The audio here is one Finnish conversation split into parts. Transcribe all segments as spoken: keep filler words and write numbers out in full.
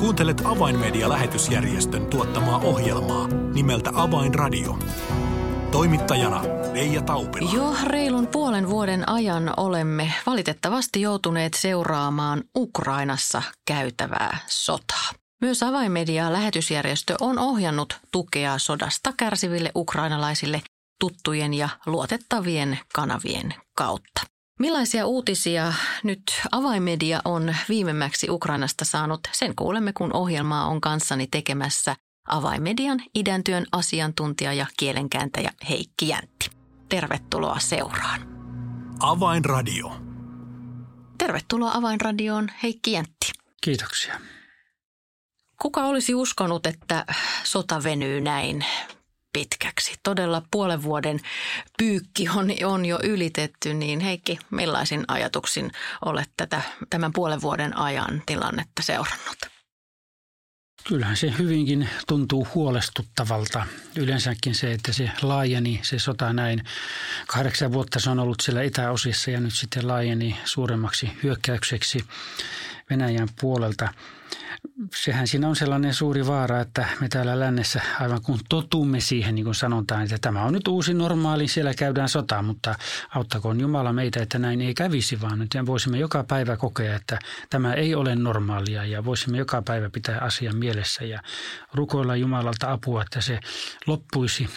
Kuuntelet Avainmedia-lähetysjärjestön tuottamaa ohjelmaa nimeltä Avainradio. Toimittajana Veija Taupela. Jo reilun puolen vuoden ajan olemme valitettavasti joutuneet seuraamaan Ukrainassa käytävää sotaa. Myös Avainmedia-lähetysjärjestö on ohjannut tukea sodasta kärsiville ukrainalaisille tuttujen ja luotettavien kanavien kautta. Millaisia uutisia nyt Avainmedia on viimemmäksi Ukrainasta saanut, sen kuulemme, kun ohjelmaa on kanssani tekemässä Avainmedian idäntyön asiantuntija ja kielenkääntäjä Heikki Jäntti. Tervetuloa seuraan. Avainradio. Tervetuloa Avainradioon, Heikki Jäntti. Kiitoksia. Kuka olisi uskonut, että sota venyy näin pitkäksi? Todella puolen vuoden pyykki on, on jo ylitetty, niin Heikki, millaisin ajatuksin olet tätä, tämän puolen vuoden ajan tilannetta seurannut? Kyllähän se hyvinkin tuntuu huolestuttavalta. Yleensäkin se, että se laajeni, se sota näin. Kahdeksan vuotta se on ollut siellä itäosissa ja nyt sitten laajeni suuremmaksi hyökkäykseksi Venäjän puolelta. Sehän siinä on sellainen suuri vaara, että me täällä lännessä aivan kun totumme siihen, niin kuin sanotaan, että tämä on nyt uusi normaali, siellä käydään sotaa, mutta auttakoon Jumala meitä, että näin ei kävisi, vaan nyt voisimme joka päivä kokea, että tämä ei ole normaalia ja voisimme joka päivä pitää asian mielessä ja rukoilla Jumalalta apua, että se loppuisi.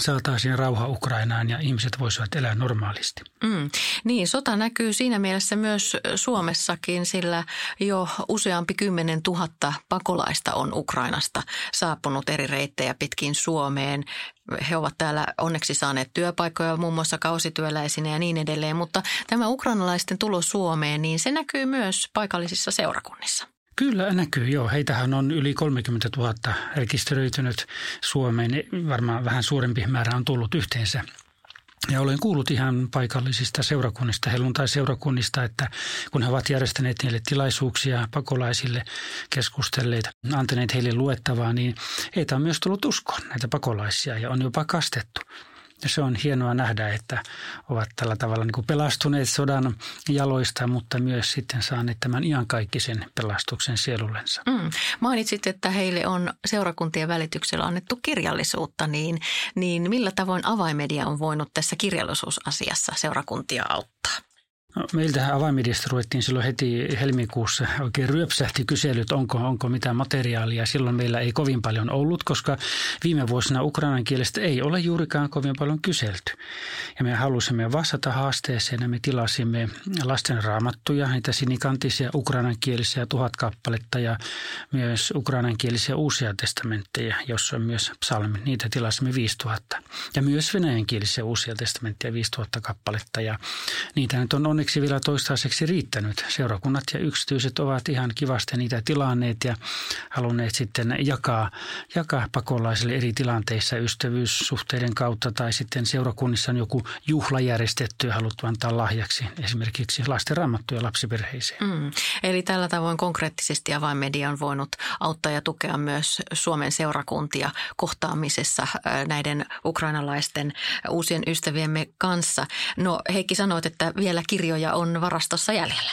Saataisiin rauha Ukrainaan ja ihmiset voisivat elää normaalisti. Mm. Niin, sota näkyy siinä mielessä myös Suomessakin, sillä jo useampi kymmenen tuhatta pakolaista on Ukrainasta saapunut eri reittejä pitkin Suomeen. He ovat täällä onneksi saaneet työpaikkoja, muun muassa kausityöläisinä ja niin edelleen, mutta tämä ukrainalaisten tulo Suomeen, niin se näkyy myös paikallisissa seurakunnissa. Kyllä näkyy, joo. Heitähän on yli kolmekymmentätuhatta rekisteröitynyt Suomeen. Varmaan vähän suurempi määrä on tullut yhteensä. Ja olen kuullut ihan paikallisista seurakunnista, helluntai-seurakunnista, että kun he ovat järjestäneet niille tilaisuuksia, pakolaisille keskustelleet, antaneet heille luettavaa, niin heitä on myös tullut uskoon näitä pakolaisia ja on jopa kastettu. Ja se on hienoa nähdä, että ovat tällä tavalla niin kuin pelastuneet sodan jaloista, mutta myös sitten saaneet tämän iankaikkisen pelastuksen sielullensa. Mm. Mainitsit, että heille on seurakuntien välityksellä annettu kirjallisuutta, niin, niin millä tavoin Avainmedia on voinut tässä kirjallisuusasiassa seurakuntia auttaa? Meiltähän Avainmediasta ruvettiin silloin heti helmikuussa, oikein ryöpsähti kyselyt, onko, onko mitään materiaalia. Silloin meillä ei kovin paljon ollut, koska viime vuosina ukrainan kielestä ei ole juurikaan kovin paljon kyselty. Ja me halusimme vastata haasteeseen ja me tilasimme lasten raamattuja, niitä sinikantisia ukrainankielisiä tuhat kappaletta ja myös ukrainankielisiä uusia testamentteja, jossa on myös psalmi. Niitä tilasimme viisituhatta. Ja myös venäjänkielisiä uusia testamentteja viisituhatta kappaletta ja niitä nyt on onneksi vielä toistaiseksi riittänyt. Seurakunnat ja yksityiset ovat ihan kivasti niitä tilanneet ja halunneet sitten jakaa, jakaa pakolaisille eri tilanteissa ystävyyssuhteiden kautta tai sitten seurakunnissa on joku juhla järjestetty ja haluttu antaa lahjaksi esimerkiksi lasten raamattuja lapsiperheisiin. Mm. Eli tällä tavoin konkreettisesti Avainmedia on voinut auttaa ja tukea myös Suomen seurakuntia kohtaamisessa näiden ukrainalaisten uusien ystäviemme kanssa. No Heikki sanoit, että vielä kirjoittaa. Kirjoja on varastossa jäljellä.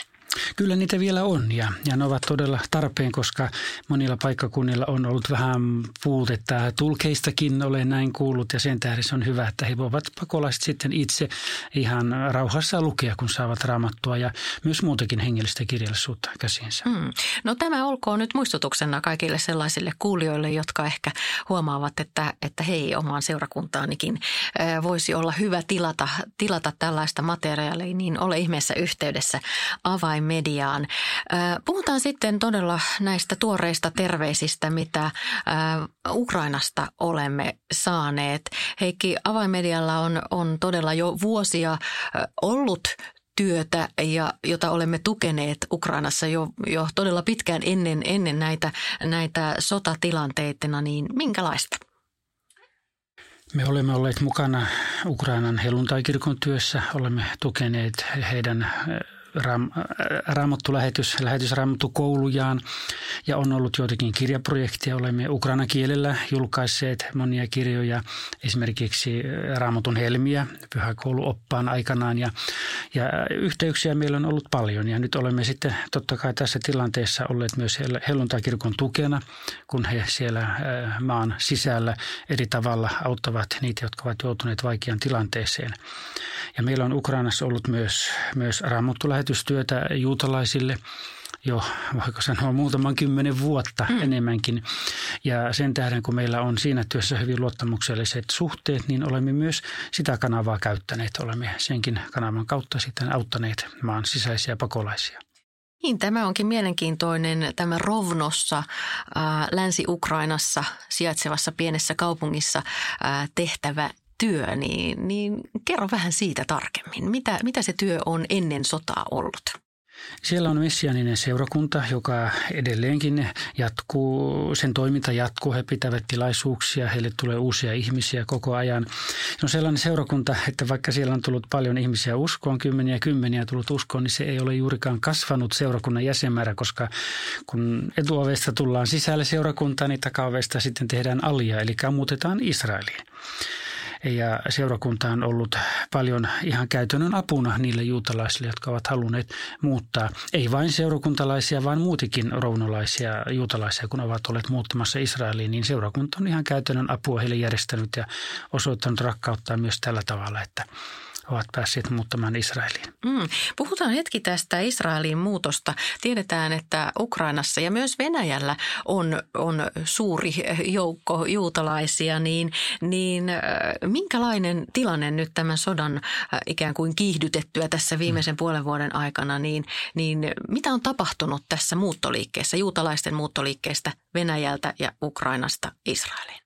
Kyllä niitä vielä on ja, ja ne ovat todella tarpeen, koska monilla paikkakunnilla on ollut vähän puutetta. Tulkeistakin olen näin kuullut ja sen tähden se on hyvä, että he voivat pakolaiset sitten itse ihan rauhassa lukea, kun saavat raamattua ja myös muutakin hengellistä kirjallisuutta käsiinsä. Hmm. No tämä olkoon nyt muistutuksena kaikille sellaisille kuulijoille, jotka ehkä huomaavat, että, että hei, omaan seurakuntaanikin voisi olla hyvä tilata, tilata tällaista materiaalia, niin ole ihmeessä yhteydessä Avain mediaan. Puhutaan sitten todella näistä tuoreista terveisistä, mitä Ukrainasta olemme saaneet. Heikki, Avainmedialla on, on todella jo vuosia ollut työtä, ja, jota olemme tukeneet Ukrainassa jo, jo todella pitkään ennen, ennen näitä, näitä sotatilanteita, niin minkälaista? Me olemme olleet mukana Ukrainan helluntaikirkon työssä, olemme tukeneet heidän raam, raamattulähetys, lähetys raamattukoulujaan ja on ollut joitakin kirjaprojekteja. Olemme ukrainan kielellä julkaisseet monia kirjoja, esimerkiksi Raamatun helmiä pyhäkouluoppaan aikanaan ja, ja yhteyksiä meillä on ollut paljon ja nyt olemme sitten totta kai tässä tilanteessa olleet myös helluntaikirkon tukena, kun he siellä maan sisällä eri tavalla auttavat niitä, jotka ovat joutuneet vaikeaan tilanteeseen. Ja meillä on Ukrainassa ollut myös, myös raamattulähetystyötä juutalaisille jo, voiko sanoa, muutaman kymmenen vuotta mm. enemmänkin. Ja sen tähden, kun meillä on siinä työssä hyvin luottamukselliset suhteet, niin olemme myös sitä kanavaa käyttäneet. Olemme senkin kanavan kautta sitten auttaneet maan sisäisiä pakolaisia. Niin, tämä onkin mielenkiintoinen tämä Rovnossa, ää, Länsi-Ukrainassa sijaitsevassa pienessä kaupungissa ää, tehtävä työ. Niin, niin kerro vähän siitä tarkemmin. Mitä, mitä se työ on ennen sotaa ollut? Siellä on messiaaninen seurakunta, joka edelleenkin jatkuu, sen toiminta jatkuu, he pitävät tilaisuuksia, heille tulee uusia ihmisiä koko ajan. Se on sellainen seurakunta, että vaikka siellä on tullut paljon ihmisiä uskoon, kymmeniä ja kymmeniä tullut uskoon, niin se ei ole juurikaan kasvanut seurakunnan jäsenmäärä, koska kun etuovesta tullaan sisälle seurakuntaan, niin takaovesta sitten tehdään alia, eli muutetaan Israeliin. Ja seurakunta on ollut paljon ihan käytännön apuna niille juutalaisille, jotka ovat halunneet muuttaa. Ei vain seurakuntalaisia, vaan muutikin rounolaisia juutalaisia, kun ovat olleet muuttamassa Israeliin, niin seurakunta on ihan käytännön apua heille järjestänyt ja osoittanut rakkauttaan myös tällä tavalla, että ovat päässeet muuttamaan Israeliin. Mm. Puhutaan hetki tästä Israelin muutosta. Tiedetään, että Ukrainassa ja myös Venäjällä on, on suuri joukko juutalaisia, niin, niin minkälainen tilanne nyt tämän sodan ikään kuin kiihdytettyä tässä viimeisen puolen vuoden aikana, niin, niin mitä on tapahtunut tässä muuttoliikkeessä, juutalaisten muuttoliikkeestä Venäjältä ja Ukrainasta Israeliin?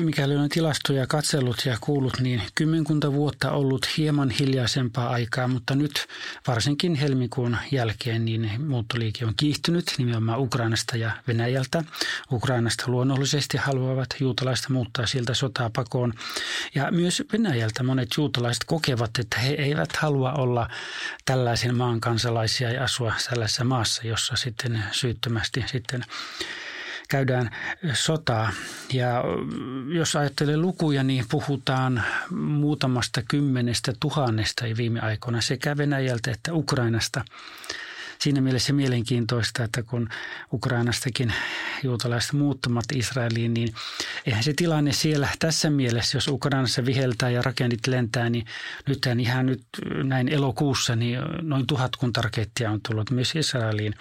Mikäli on tilastoja katsellut ja kuullut, niin kymmenkunta vuotta ollut hieman hiljaisempaa aikaa, mutta nyt varsinkin helmikuun jälkeen niin muuttoliike on kiihtynyt nimenomaan Ukrainasta ja Venäjältä. Ukrainasta luonnollisesti haluavat juutalaista muuttaa siltä sotaa pakoon ja myös Venäjältä monet juutalaiset kokevat, että he eivät halua olla tällaisen maan kansalaisia ja asua tällaisessa maassa, jossa sitten syyttömästi sitten käydään sotaa ja jos ajattelee lukuja, niin puhutaan muutamasta kymmenestä tuhannesta viime aikoina sekä Venäjältä että Ukrainasta. Siinä mielessä mielenkiintoista, että kun Ukrainastakin juutalaiset muuttamat Israeliin, niin eihän se tilanne siellä tässä mielessä, jos Ukrainassa viheltää ja rakennit lentää, niin nyt ihan nyt näin elokuussa niin noin tuhatkunta rakettia on tullut myös Israeliin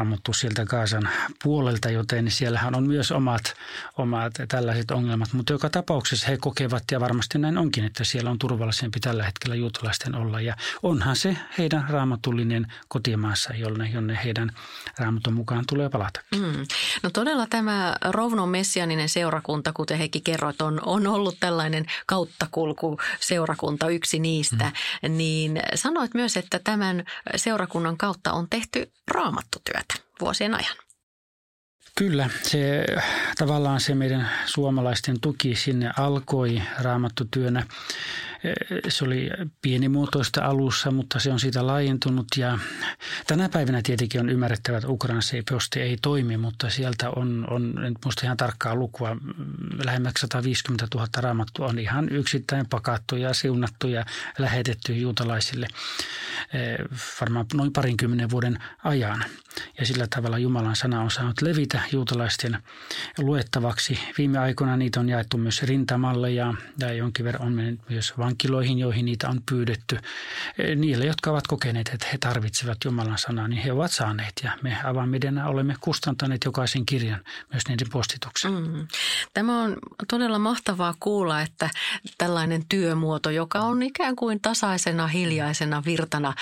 ammuttu sieltä Gazan puolelta, joten siellähän on myös omat, omat tällaiset ongelmat, mutta joka tapauksessa he kokevat ja varmasti näin onkin, että siellä on turvallisempi tällä hetkellä juutalaisten olla ja onhan se heidän raamatullinen kotimaan maassa, jonne, jonne heidän Raamatun mukaan tulee palata. Mm. No todella tämä Rovnon messianinen seurakunta, kuten Heikki kerroit, on, on ollut tällainen kauttakulkuseurakunta, yksi niistä. Mm. Niin sanoit myös, että tämän seurakunnan kautta on tehty raamattutyötä vuosien ajan. Kyllä, se tavallaan se meidän suomalaisten tuki sinne alkoi raamattutyönä. Se oli pienimuotoista alussa, mutta se on siitä laajentunut ja tänä päivänä tietenkin on ymmärrettävä, että Ukrainassa ei posti ei toimi, mutta sieltä on, on en muista ihan tarkkaa lukua, lähemmäksi sata viisikymmentätuhatta raamattua on ihan yksittäin pakattu ja siunattu ja lähetetty juutalaisille varmaan noin parinkymmenen vuoden ajan. Ja sillä tavalla Jumalan sana on saanut levitä juutalaisten luettavaksi. Viime aikoina niitä on jaettu myös rintamalle ja, ja jonkin verran on mennyt myös vankiloihin, joihin niitä on pyydetty. Niille, jotka ovat kokeneet, että he tarvitsevat Jumalan sanaa, niin he ovat saaneet. Ja me Avainmediana olemme kustantaneet jokaisen kirjan, myös niiden postituksen. Mm. Tämä on todella mahtavaa kuulla, että tällainen työmuoto, joka on ikään kuin tasaisena, hiljaisena virtana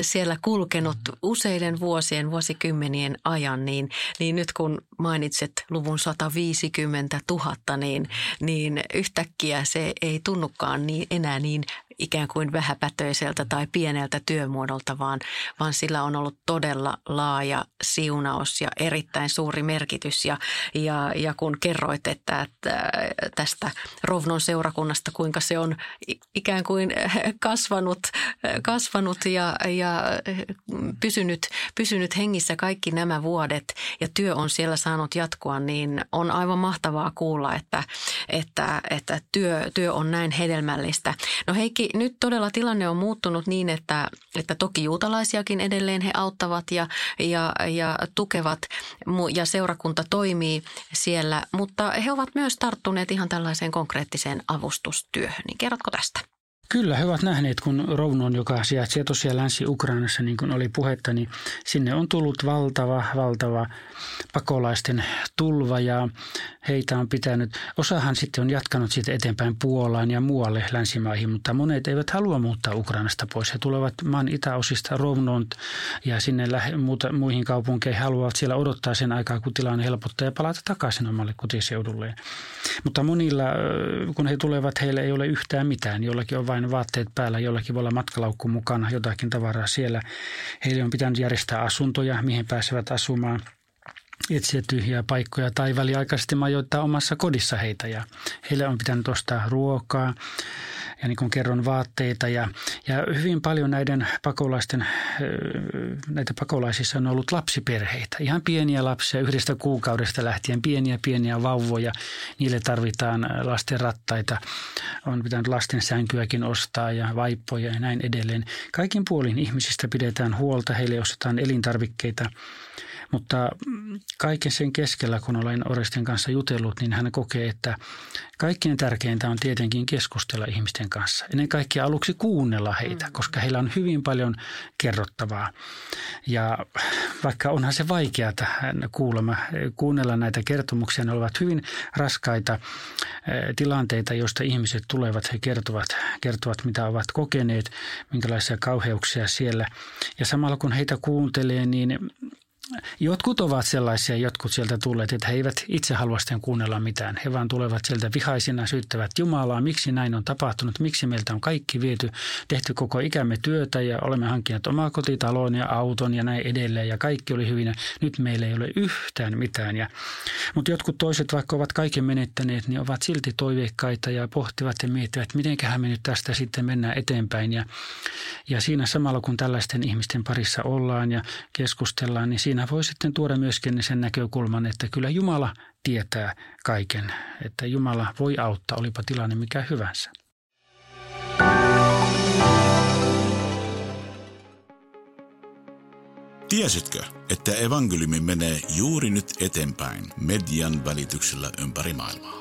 siellä kulkenut useiden vuosien, vuosikymmenien ajan, niin, niin nyt kun mainitset luvun sata viisikymmentätuhatta, niin, niin yhtäkkiä se ei tunnukaan niin enää niin ikään kuin vähäpätöiseltä tai pieneltä työmuodolta, vaan, vaan sillä on ollut todella laaja siunaus ja erittäin suuri merkitys. Ja, ja, ja kun kerroit että, että tästä Rovnon seurakunnasta, kuinka se on ikään kuin kasvanut, kasvanut ja, ja pysynyt, pysynyt hengissä kaikki nämä vuodet ja työ on siellä saanut jatkua, niin on aivan mahtavaa kuulla, että, että, että työ, työ on näin hedelmällistä. No Heikki, nyt todella tilanne on muuttunut niin, että, että toki juutalaisiakin edelleen he auttavat ja, ja, ja tukevat ja seurakunta toimii siellä, mutta he ovat myös tarttuneet ihan tällaiseen konkreettiseen avustustyöhön. Niin kerrotko tästä? Kyllä, he ovat nähneet, kun Rovnon, joka sijaitsee tosiaan Länsi-Ukrainassa, niin kuin oli puhetta, niin sinne on tullut valtava, valtava pakolaisten tulva ja heitä on pitänyt. Osahan sitten on jatkanut siitä eteenpäin Puolaan ja muualle länsimaihin, mutta monet eivät halua muuttaa Ukrainasta pois. He tulevat maan itäosista Rovnoon ja sinne lähe, muuta, muihin kaupunkeihin, haluavat siellä odottaa sen aikaa, kun tilanne helpottaa ja palata takaisin omalle kotiseudulleen. Mutta monilla, kun he tulevat, heillä ei ole yhtään mitään, jollakin on vain vaatteet päällä, jollakin voi olla matkalaukku mukana, jotakin tavaraa siellä. Heille on pitänyt järjestää asuntoja, mihin pääsevät asumaan, etsiä tyhjiä paikkoja tai väliaikaisesti majoittaa omassa kodissa heitä. Ja heille on pitänyt ostaa ruokaa ja niin kuin kerron vaatteita. Ja, ja hyvin paljon näiden pakolaisten, näitä pakolaisissa on ollut lapsiperheitä. Ihan pieniä lapsia, yhdestä kuukaudesta lähtien pieniä pieniä vauvoja. Niille tarvitaan lasten rattaita. On pitänyt lasten sänkyäkin ostaa ja vaippoja ja näin edelleen. Kaikin puolin ihmisistä pidetään huolta, heille ostetaan elintarvikkeita. Mutta kaiken sen keskellä, kun olen Oresten kanssa jutellut, niin hän kokee, että kaikkein tärkeintä on tietenkin keskustella ihmisten kanssa. Ennen kaikkea aluksi kuunnella heitä, koska heillä on hyvin paljon kerrottavaa. Ja vaikka onhan se vaikeaa kuulema, kuunnella näitä kertomuksia, ne ovat hyvin raskaita tilanteita, joista ihmiset tulevat. He kertovat, kertovat mitä ovat kokeneet, minkälaisia kauheuksia siellä. Ja samalla kun heitä kuuntelee, niin jotkut ovat sellaisia, jotkut sieltä tulleet, että he eivät itse halua sitten kuunnella mitään. He vaan tulevat sieltä vihaisina, syyttävät Jumalaa, miksi näin on tapahtunut, miksi meiltä on kaikki viety, tehty koko ikämme työtä ja olemme hankkineet omaa kotitalon ja auton ja näin edelleen ja kaikki oli hyvin. Nyt meillä ei ole yhtään mitään. Ja, mutta jotkut toiset, vaikka ovat kaiken menettäneet, niin ovat silti toiveikkaita ja pohtivat ja miettivät, että mitenköhän me nyt tästä sitten mennään eteenpäin. Ja, ja siinä samalla, kun tällaisten ihmisten parissa ollaan ja keskustellaan, niin siinä voi sitten tuoda myöskin sen näkökulman, että kyllä Jumala tietää kaiken, että Jumala voi auttaa, olipa tilanne mikä hyvänsä. Tiesitkö, että evankeliumi menee juuri nyt eteenpäin median välityksellä ympäri maailmaa?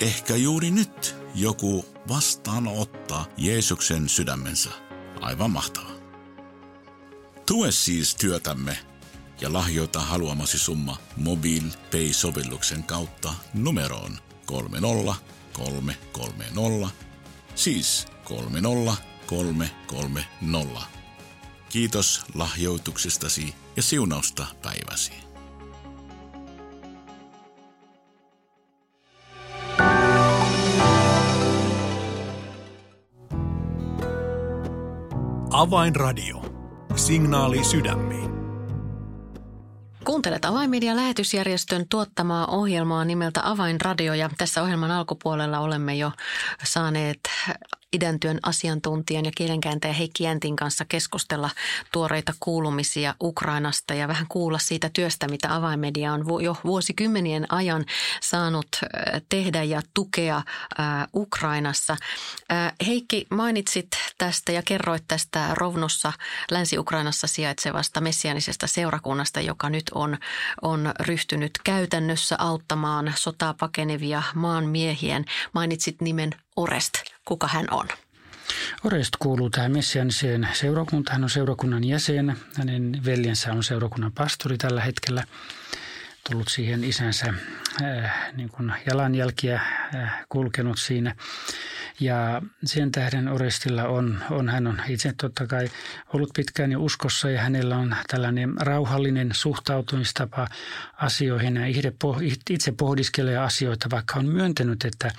Ehkä juuri nyt joku vastaanottaa Jeesuksen sydämensä. Aivan mahtavaa. Tue siis työtämme ja lahjoita haluamasi summa MobilePay-sovelluksen kautta numeroon kolme nolla kolme kolme nolla, siis kolme nolla kolme kolme nolla. Kiitos lahjoituksestasi ja siunausta päiväsi. Avainradio. Signaali sydämiin. Kuuntelet Avainmedia-lähetysjärjestön tuottamaa ohjelmaa nimeltä Avainradio ja tässä ohjelman alkupuolella olemme jo saaneet idäntyön asiantuntijan ja kielenkääntäjä Heikki Jäntin kanssa keskustella tuoreita kuulumisia Ukrainasta ja vähän kuulla siitä työstä, mitä Avainmedia on jo vuosikymmenien ajan saanut tehdä ja tukea Ukrainassa. Heikki, mainitsit tästä ja kerroit tästä Rovnossa Länsi-Ukrainassa sijaitsevasta messiaanisesta seurakunnasta, joka nyt on, on ryhtynyt käytännössä auttamaan sotaa pakenevia maanmiehien. Mainitsit nimen Orest. Kuka hän on? Orest kuuluu tähän messiaaniseen seurakuntaan. Hän on seurakunnan jäsen. Hänen veljensä on seurakunnan pastori tällä hetkellä. Tullut siihen isänsä äh, niin kuin jalanjälkiä äh, kulkenut siinä. Ja sen tähden Orestilla on, on, hän on itse totta kai ollut pitkään jo uskossa ja hänellä on tällainen rauhallinen suhtautumistapa asioihin. Hän itse pohdiskelee asioita, vaikka on myöntänyt, että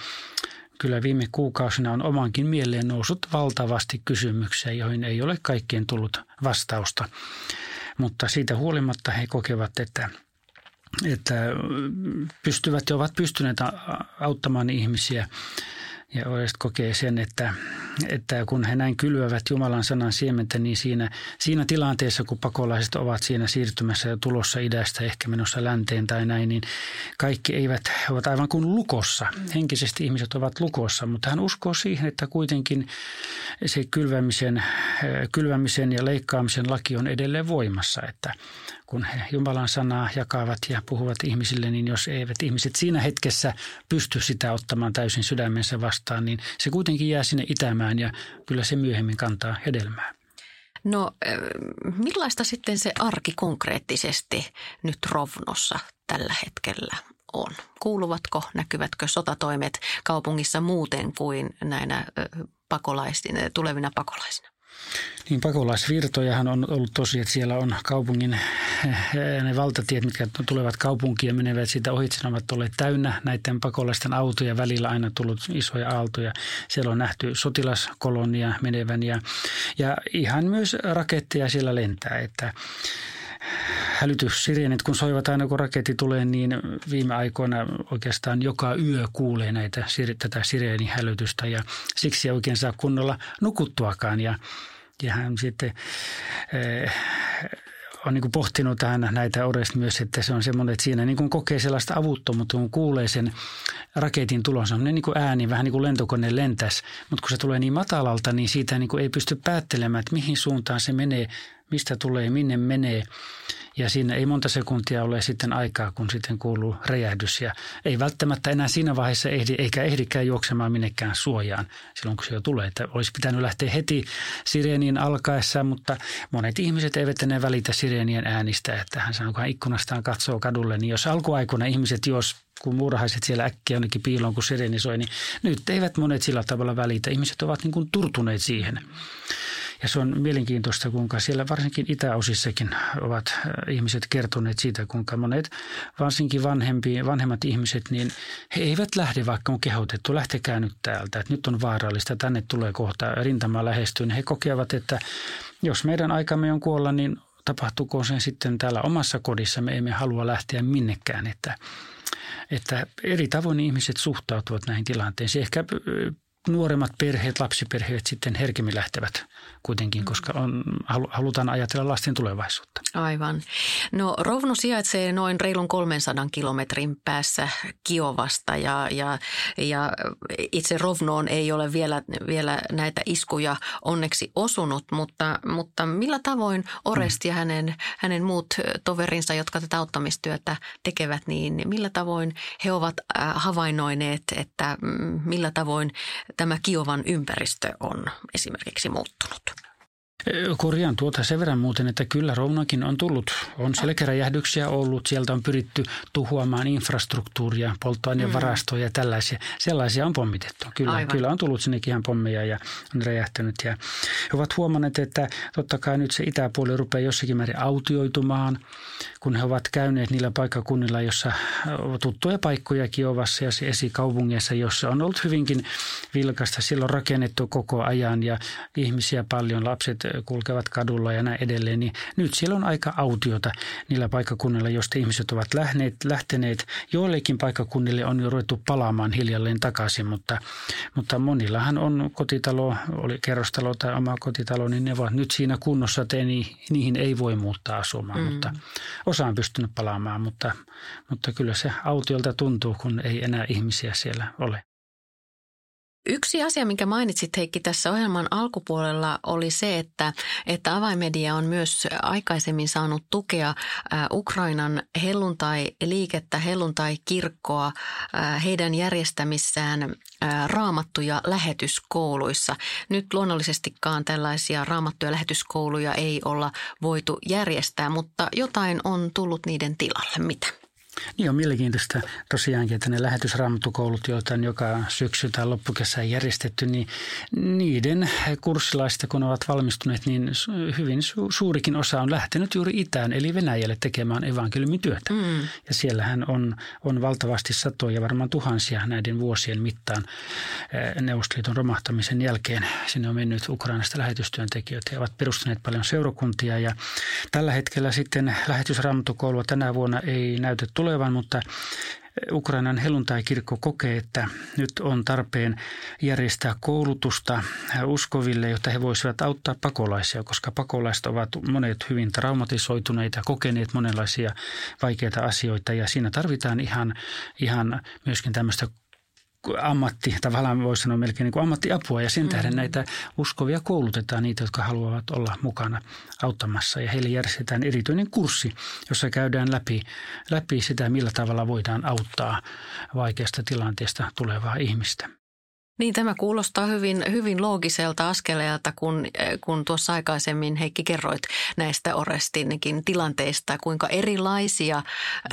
Kyllä viime kuukausina on omankin mieleen noussut valtavasti kysymyksiä, joihin ei ole kaikkien tullut vastausta. Mutta siitä huolimatta he kokevat, että, että pystyvät ja ovat pystyneet auttamaan ihmisiä. Ja Orest kokee sen, että, että kun he näin kylvävät Jumalan sanan siementä, niin siinä, siinä tilanteessa, kun pakolaiset ovat siinä siirtymässä ja tulossa idästä, ehkä menossa länteen tai näin, niin kaikki eivät ovat aivan kuin lukossa. Henkisesti ihmiset ovat lukossa, mutta hän uskoo siihen, että kuitenkin se kylvämisen, kylvämisen ja leikkaamisen laki on edelleen voimassa, että kun he Jumalan sanaa jakavat ja puhuvat ihmisille, niin jos eivät ihmiset siinä hetkessä pysty sitä ottamaan täysin sydämensä vastaan, niin se kuitenkin jää sinne itämään ja kyllä se myöhemmin kantaa hedelmää. No millaista sitten se arki konkreettisesti nyt Rovnossa tällä hetkellä on? Kuuluvatko, näkyvätkö sotatoimet kaupungissa muuten kuin näinä pakolaisina, tulevina pakolaisina? Niin pakolaisvirtojahan on ollut tosi, että siellä on kaupungin ne valtatiet, mitkä tulevat kaupunkiin ja menevät siitä ohitse, ne ovat olleet täynnä näiden pakolaisten autoja, välillä aina tullut isoja aaltoja. Siellä on nähty sotilaskolonia menevän ja, ja ihan myös raketteja siellä lentää, että hälytyssireenit, kun soivat aina, kun raketti tulee, niin viime aikoina oikeastaan joka yö kuulee näitä, tätä sireenihälytystä ja siksi ei oikein saa kunnolla nukuttuakaan. Ja, ja hän sitten eh, on niin kuin pohtinut aina näitä Orest myös, että se on semmoinen, että siinä niin kuin kokee sellaista avuttomuutta, kun kuulee sen raketin tulon. Se on niin kuin ääni, vähän niin kuin lentokone lentäisi, mutta kun se tulee niin matalalta, niin siitä niin kuin ei pysty päättelemään, että mihin suuntaan se menee, mistä tulee, minne menee. Ja siinä ei monta sekuntia ole sitten aikaa, kun sitten kuuluu räjähdys. Ja ei välttämättä enää siinä vaiheessa ehdi, eikä ehdikään juoksemaan minnekään suojaan silloin, kun se jo tulee. Että olisi pitänyt lähteä heti sireenin alkaessa, mutta monet ihmiset eivät enää välitä sireenien äänistä. Että hän sanoo, kun hän ikkunastaan katsoo kadulle, niin jos alkuaikuna ihmiset jos kun muurahaiset siellä äkkiä jonnekin piiloon, kun sireeni soi, niin nyt eivät monet sillä tavalla välitä. Ihmiset ovat niin kuin turtuneet siihen. Ja se on mielenkiintoista, kuinka siellä varsinkin itäosissakin ovat ihmiset kertoneet siitä, kuinka monet, varsinkin vanhempi, vanhemmat ihmiset, niin he eivät lähde, vaikka on kehotettu, lähtekää nyt täältä, että nyt on vaarallista, tänne tulee kohta rintama lähestyy. He kokevat, että jos meidän aikamme on kuolla, niin tapahtuuko se sitten täällä omassa kodissa, me emme halua lähteä minnekään, että, että eri tavoin ihmiset suhtautuvat näihin tilanteisiin. Ehkä nuoremmat perheet, lapsiperheet sitten herkemmin lähtevät kuitenkin, koska on, halutaan ajatella lasten tulevaisuutta. Aivan. No Rovno sijaitsee noin reilun kolmensadan kilometrin päässä Kiovasta ja, ja, ja itse Rovnoon ei ole vielä, vielä näitä iskuja onneksi osunut, mutta, mutta millä tavoin Orest ja hänen, hänen muut toverinsa, jotka tätä auttamistyötä tekevät, niin millä tavoin he ovat havainnoineet, että millä tavoin tämä Kiovan ympäristö on esimerkiksi muuttunut? Korjaan tuota sen verran muuten, että kyllä Rovnonkin on tullut. On selkäräjähdyksiä ollut, sieltä on pyritty tuhoamaan infrastruktuuria, polttoainevarastoja ja tällaisia. Sellaisia on pommitettu. Kyllä, kyllä on tullut sinnekin ihan pommeja ja on räjähtänyt. Ja he ovat huomanneet, että totta kai nyt se itäpuoli rupeaa jossakin määrin autioitumaan, kun he ovat käyneet niillä paikkakunnilla, jossa on tuttuja paikkoja Kiovassa ja esikaupungeissa, jossa on ollut hyvinkin vilkasta. Silloin rakennettu koko ajan ja ihmisiä paljon, lapset kulkevat kadulla ja näin edelleen, niin nyt siellä on aika autiota niillä paikkakunnilla, joista ihmiset ovat lähteneet. lähteneet. Joillekin paikkakunnille on jo ruvettu palaamaan hiljalleen takaisin, mutta, mutta monillahan on kotitalo, oli kerrostalo tai oma kotitalo, niin ne ovat nyt siinä kunnossa, että ei, niihin ei voi muuttaa asumaan, mm. mutta osa on pystynyt palaamaan, mutta, mutta kyllä se autiolta tuntuu, kun ei enää ihmisiä siellä ole. Yksi asia, minkä mainitsit Heikki tässä ohjelman alkupuolella, oli se, että, että Avainmedia on myös aikaisemmin saanut tukea Ukrainan helluntai-liikettä, helluntai-kirkkoa heidän järjestämissään raamattuja lähetyskouluissa. Nyt luonnollisestikaan tällaisia raamattuja lähetyskouluja ei olla voitu järjestää, mutta jotain on tullut niiden tilalle. Mitä? Niin on mielenkiintoista tosiaankin, että ne lähetysraamattukoulut, joita on joka syksy tai loppukesään järjestetty, niin niiden kurssilaista, kun ovat valmistuneet, niin hyvin su- suurikin osa on lähtenyt juuri itään, eli Venäjälle tekemään evankeliumityötä. Mm. Ja siellähän on, on valtavasti satoja, varmaan tuhansia näiden vuosien mittaan Neuvostoliiton romahtamisen jälkeen. Sinne on mennyt Ukrainasta lähetystyöntekijöitä ja ovat perustaneet paljon seurakuntia. Ja tällä hetkellä sitten lähetysraamattukoulua tänä vuonna ei näytä tulevan, mutta Ukrainan helluntaikirkko kokee, että nyt on tarpeen järjestää koulutusta uskoville, jotta he voisivat auttaa pakolaisia, koska pakolaiset ovat monet hyvin traumatisoituneita, kokeneet monenlaisia vaikeita asioita ja siinä tarvitaan ihan, ihan myöskin tämmöistä ammatti, tavallaan voisi sanoa melkein niin kuin ammattiapua ja sen tähden mm-hmm. näitä uskovia koulutetaan, niitä, jotka haluavat olla mukana auttamassa ja heille järjestetään erityinen kurssi, jossa käydään läpi, läpi sitä, millä tavalla voidaan auttaa vaikeasta tilanteesta tulevaa ihmistä. Niin, tämä kuulostaa hyvin, hyvin loogiselta askeleelta, kun, kun tuossa aikaisemmin Heikki kerroit näistä Orestinkin tilanteista, kuinka erilaisia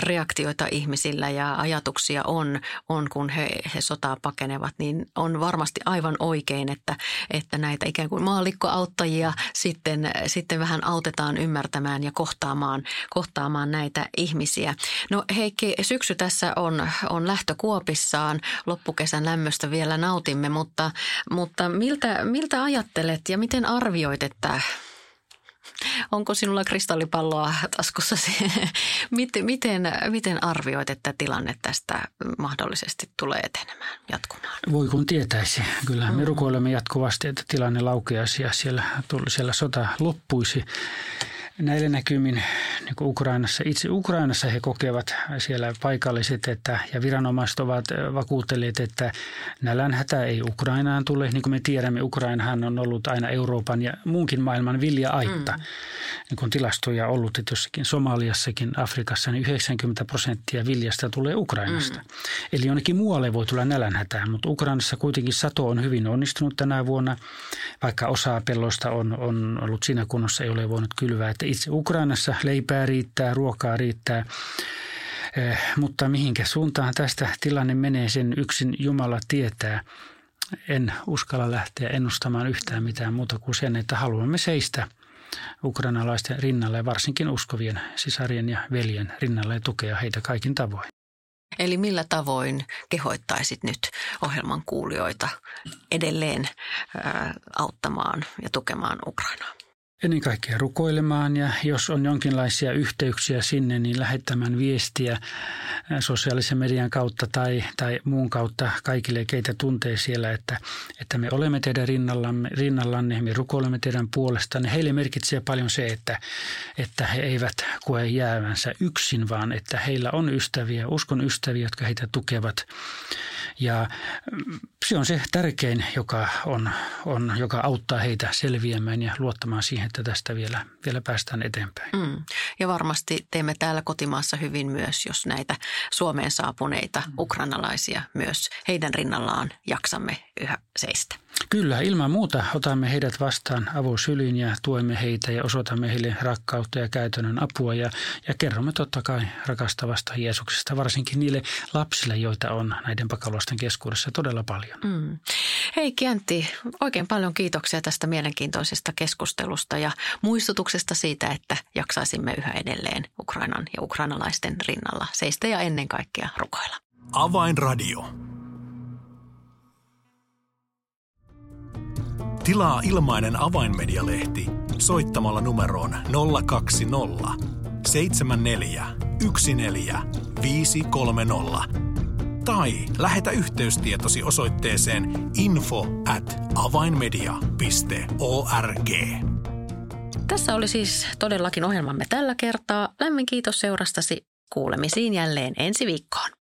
reaktioita ihmisillä ja ajatuksia on, on kun he, he sotaa pakenevat, niin on varmasti aivan oikein, että, että näitä ikään kuin maallikkoauttajia sitten, sitten vähän autetaan ymmärtämään ja kohtaamaan, kohtaamaan näitä ihmisiä. No Heikki, syksy tässä on, on lähtökuopissaan, loppukesän lämmöstä vielä nautin. Mutta, mutta miltä, miltä ajattelet ja miten arvioit, että onko sinulla kristallipalloa taskussasi? miten, miten arvioit, että tilanne tästä mahdollisesti tulee etenemään, jatkumaan? Voi kun tietäisi. Kyllä me mm. rukoilemme jatkuvasti, että tilanne laukeaisi ja siellä, siellä sota loppuisi. Näillä näkymin niin Ukrainassa, itse Ukrainassa he kokevat siellä paikalliset että, ja viranomaiset ovat vakuutelleet, että nälänhätä ei Ukrainaan tule. Niin kuin me tiedämme, Ukrainahan on ollut aina Euroopan ja muunkin maailman vilja-aitta. Mm. Niin kuin tilastoja on ollut, että jossakin Somaliassakin, Afrikassa, niin yhdeksänkymmentä prosenttia viljasta tulee Ukrainasta. Mm. Eli jonnekin muualle voi tulla nälänhätää, mutta Ukrainassa kuitenkin sato on hyvin onnistunut tänä vuonna, vaikka osa pelloista on, on ollut siinä kunnossa, ei ole voinut kylvää. Itse Ukrainassa leipää riittää, ruokaa riittää, eh, mutta mihinkä suuntaan tästä tilanne menee, sen yksin Jumala tietää. En uskalla lähteä ennustamaan yhtään mitään muuta kuin sen, että haluamme seistä ukrainalaisten rinnalla ja varsinkin uskovien sisarien ja veljen rinnalla ja tukea heitä kaikin tavoin. Eli millä tavoin kehoittaisit nyt ohjelman kuulijoita edelleen ää, auttamaan ja tukemaan Ukrainaa? Ennen kaikkea rukoilemaan ja jos on jonkinlaisia yhteyksiä sinne, niin lähettämään viestiä sosiaalisen median kautta tai, tai muun kautta kaikille, keitä tuntee siellä, että, että me olemme teidän rinnallamme, rinnallanne, me rukoilemme teidän puolestanne. Heille merkitsee paljon se, että, että he eivät koe jäävänsä yksin, vaan että heillä on ystäviä, uskon ystäviä, jotka heitä tukevat. Ja se on se tärkein, joka, on, on, joka auttaa heitä selviämään ja luottamaan siihen, että tästä vielä, vielä päästään eteenpäin. Mm. Ja varmasti teemme täällä kotimaassa hyvin myös, jos näitä Suomeen saapuneita ukrainalaisia myös heidän rinnallaan jaksamme yhä seistä. Kyllä, ilman muuta otamme heidät vastaan avosylin ja tuemme heitä ja osoitamme heille rakkautta ja käytännön apua ja, ja kerromme totta kai rakastavasta Jeesuksesta, varsinkin niille lapsille, joita on näiden pakolaisten keskuudessa todella paljon. Mm. Heikki Jäntti, oikein paljon kiitoksia tästä mielenkiintoisesta keskustelusta ja muistutuksesta siitä, että jaksaisimme yhä edelleen Ukrainan ja ukrainalaisten rinnalla seistä ja ennen kaikkea rukoilla. Avainradio. Tilaa ilmainen Avainmedia-lehti soittamalla numeroon nolla kaksi nolla seitsemän neljä yksi neljä viisi kolme nolla tai lähetä yhteystietosi osoitteeseen info at avainmedia piste org. Tässä oli siis todellakin ohjelmamme tällä kertaa. Lämmin kiitos seurastasi. Kuulemisiin jälleen ensi viikkoon.